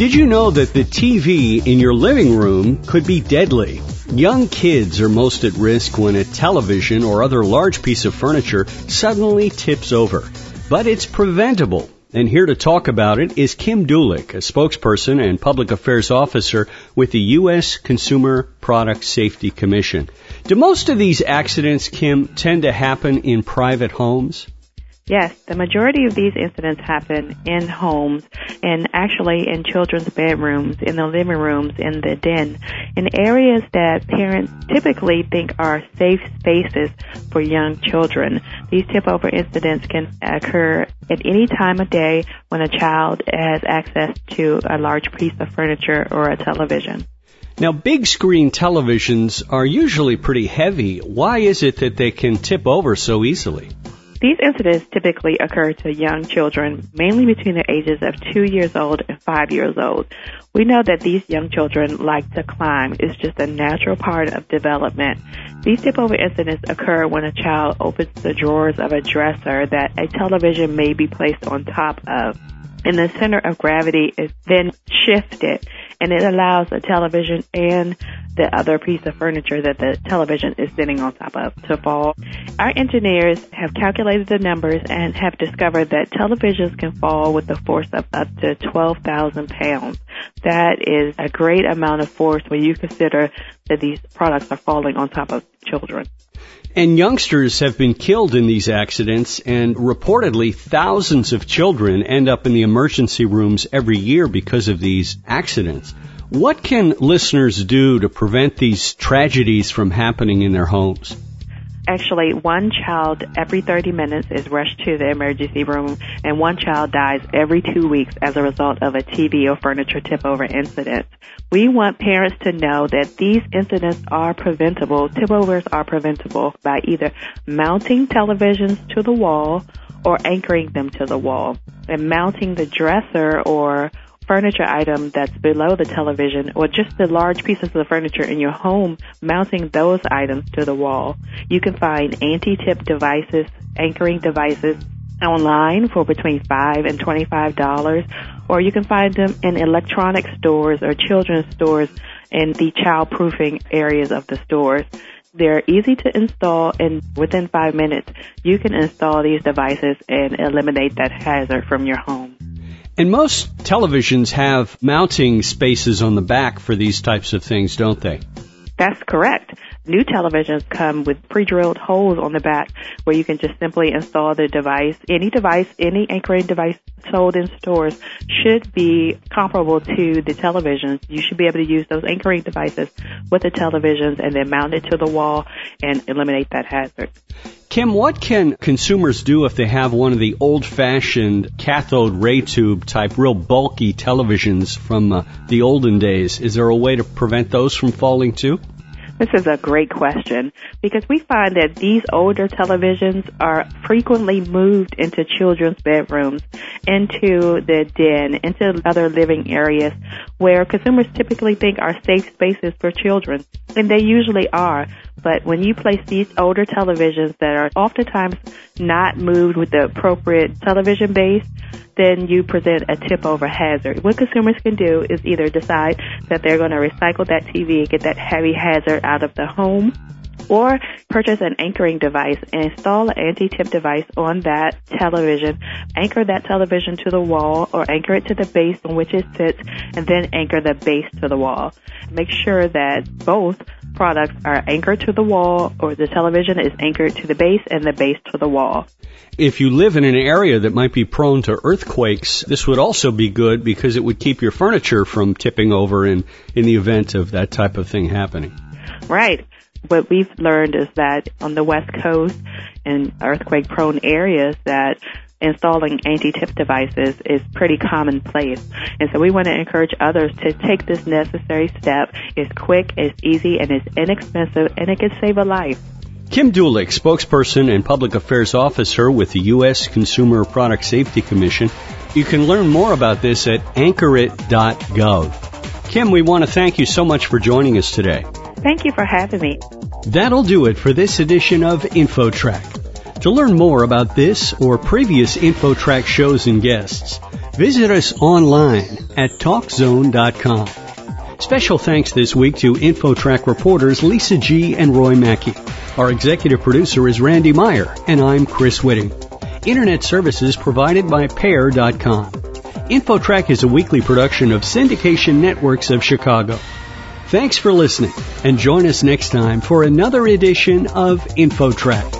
Did you know that the TV in your living room could be deadly? Young kids are most at risk when a television or other large piece of furniture suddenly tips over. But it's preventable. And here to talk about it is Kim Dulick, a spokesperson and public affairs officer with the U.S. Consumer Product Safety Commission. Do most of these accidents, Kim, tend to happen in private homes? Yes, the majority of these incidents happen in homes and actually in children's bedrooms, in the living rooms, in the den, in areas that parents typically think are safe spaces for young children. These tip-over incidents can occur at any time of day when a child has access to a large piece of furniture or a television. Now, big screen televisions are usually pretty heavy. Why is it that they can tip over so easily? These incidents typically occur to young children, mainly between the ages of 2 years old and 5 years old. We know that these young children like to climb. It's just a natural part of development. These tip-over incidents occur when a child opens the drawers of a dresser that a television may be placed on top of, and the center of gravity is then shifted, and it allows the television and the other piece of furniture that the television is sitting on top of to fall. Our engineers have calculated the numbers and have discovered that televisions can fall with a force of up to 12,000 pounds. That is a great amount of force when you consider that these products are falling on top of children. And youngsters have been killed in these accidents, and reportedly thousands of children end up in the emergency rooms every year because of these accidents. What can listeners do to prevent these tragedies from happening in their homes? Actually, one child every 30 minutes is rushed to the emergency room, and one child dies every 2 weeks as a result of a TV or furniture tip-over incident. We want parents to know that these incidents are preventable. Tip-overs are preventable by either mounting televisions to the wall or anchoring them to the wall, and mounting the dresser or furniture item that's below the television, or just the large pieces of furniture in your home, mounting those items to the wall. You can find anti-tip devices, anchoring devices online for between $5 and $25, or you can find them in electronic stores or children's stores in the child-proofing areas of the stores. They're easy to install, and within 5 minutes, you can install these devices and eliminate that hazard from your home. And most televisions have mounting spaces on the back for these types of things, don't they? That's correct. New televisions come with pre-drilled holes on the back where you can just simply install the device. Any anchoring device sold in stores should be comparable to the televisions. You should be able to use those anchoring devices with the televisions and then mount it to the wall and eliminate that hazard. Kim, what can consumers do if they have one of the old-fashioned cathode ray tube type, real bulky televisions from the olden days? Is there a way to prevent those from falling too? This is a great question because we find that these older televisions are frequently moved into children's bedrooms, into the den, into other living areas where consumers typically think are safe spaces for children, and they usually are. But when you place these older televisions that are oftentimes not moved with the appropriate television base, then you present a tip-over hazard. What consumers can do is either decide that they're going to recycle that TV and get that heavy hazard out of the home, or purchase an anchoring device and install an anti-tip device on that television, anchor that television to the wall or anchor it to the base on which it sits, and then anchor the base to the wall. Make sure that both products are anchored to the wall, or the television is anchored to the base and the base to the wall. If you live in an area that might be prone to earthquakes, this would also be good because it would keep your furniture from tipping over in the event of that type of thing happening. Right. What we've learned is that on the West Coast and earthquake-prone areas that installing anti-tip devices is pretty commonplace. And so we want to encourage others to take this necessary step. It's quick, it's easy, and it's inexpensive, and it can save a life. Kim Dulick, spokesperson and public affairs officer with the U.S. Consumer Product Safety Commission. You can learn more about this at anchorit.gov. Kim, we want to thank you so much for joining us today. Thank you for having me. That'll do it for this edition of InfoTrack. To learn more about this or previous InfoTrack shows and guests, Visit us online at talkzone.com. Special thanks this week to InfoTrack reporters Lisa G. and Roy Mackey. Our executive producer is Randy Meyer, and I'm Chris Whitting. Internet services provided by Pair.com. InfoTrack is a weekly production of Syndication Networks of Chicago. Thanks for listening, and join us next time for another edition of InfoTrack.